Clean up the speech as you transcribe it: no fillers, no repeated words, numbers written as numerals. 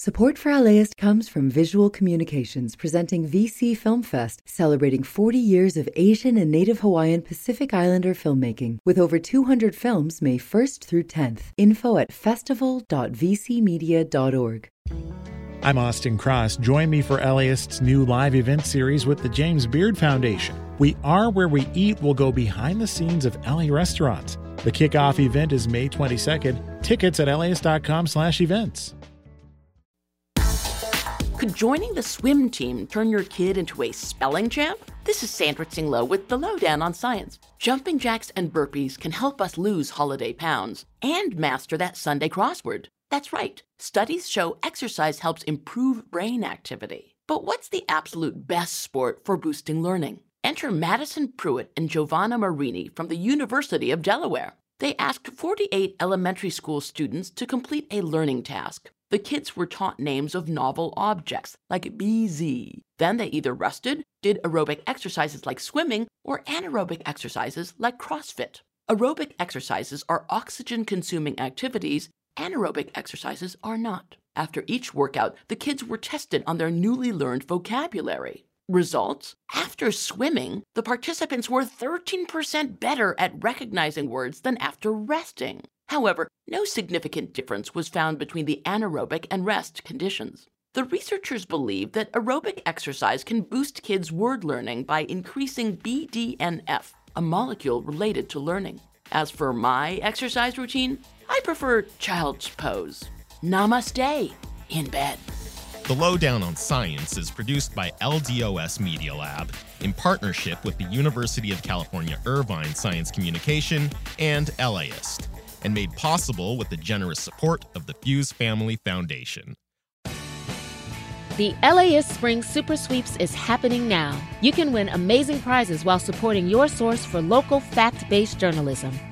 Support for LAist comes from Visual Communications, presenting VC Film Fest, celebrating 40 years of Asian and Native Hawaiian Pacific Islander filmmaking, with over 200 films May 1st through 10th. Info at festival.vcmedia.org. I'm Austin Cross. Join me for LAist's new live event series with the James Beard Foundation. We Are Where We Eat will go behind the scenes of LA restaurants. The kickoff event is May 22nd. Tickets at laist.com/events. Could joining the swim team turn your kid into a spelling champ? This is Sandra Singla with the lowdown on science. Jumping jacks and burpees can help us lose holiday pounds and master that Sunday crossword. That's right. Studies show exercise helps improve brain activity. But what's the absolute best sport for boosting learning? Enter Madison Pruitt and Giovanna Marini from the University of Delaware. They asked 48 elementary school students to complete a learning task. The kids were taught names of novel objects, like BZ. Then they either rusted, did aerobic exercises like swimming, or anaerobic exercises like CrossFit. Aerobic exercises are oxygen-consuming activities. Anaerobic exercises are not. After each workout, the kids were tested on their newly learned vocabulary. Results? After swimming, the participants were 13% better at recognizing words than after resting. However, no significant difference was found between the anaerobic and rest conditions. The researchers believe that aerobic exercise can boost kids' word learning by increasing BDNF, a molecule related to learning. As for my exercise routine, I prefer child's pose. Namaste in bed. The Lowdown on Science is produced by LDOS Media Lab in partnership with the University of California, Irvine Science Communication and LAist, and made possible with the generous support of the Fuse Family Foundation. The LAist Spring Super Sweeps is happening now. You can win amazing prizes while supporting your source for local fact-based journalism.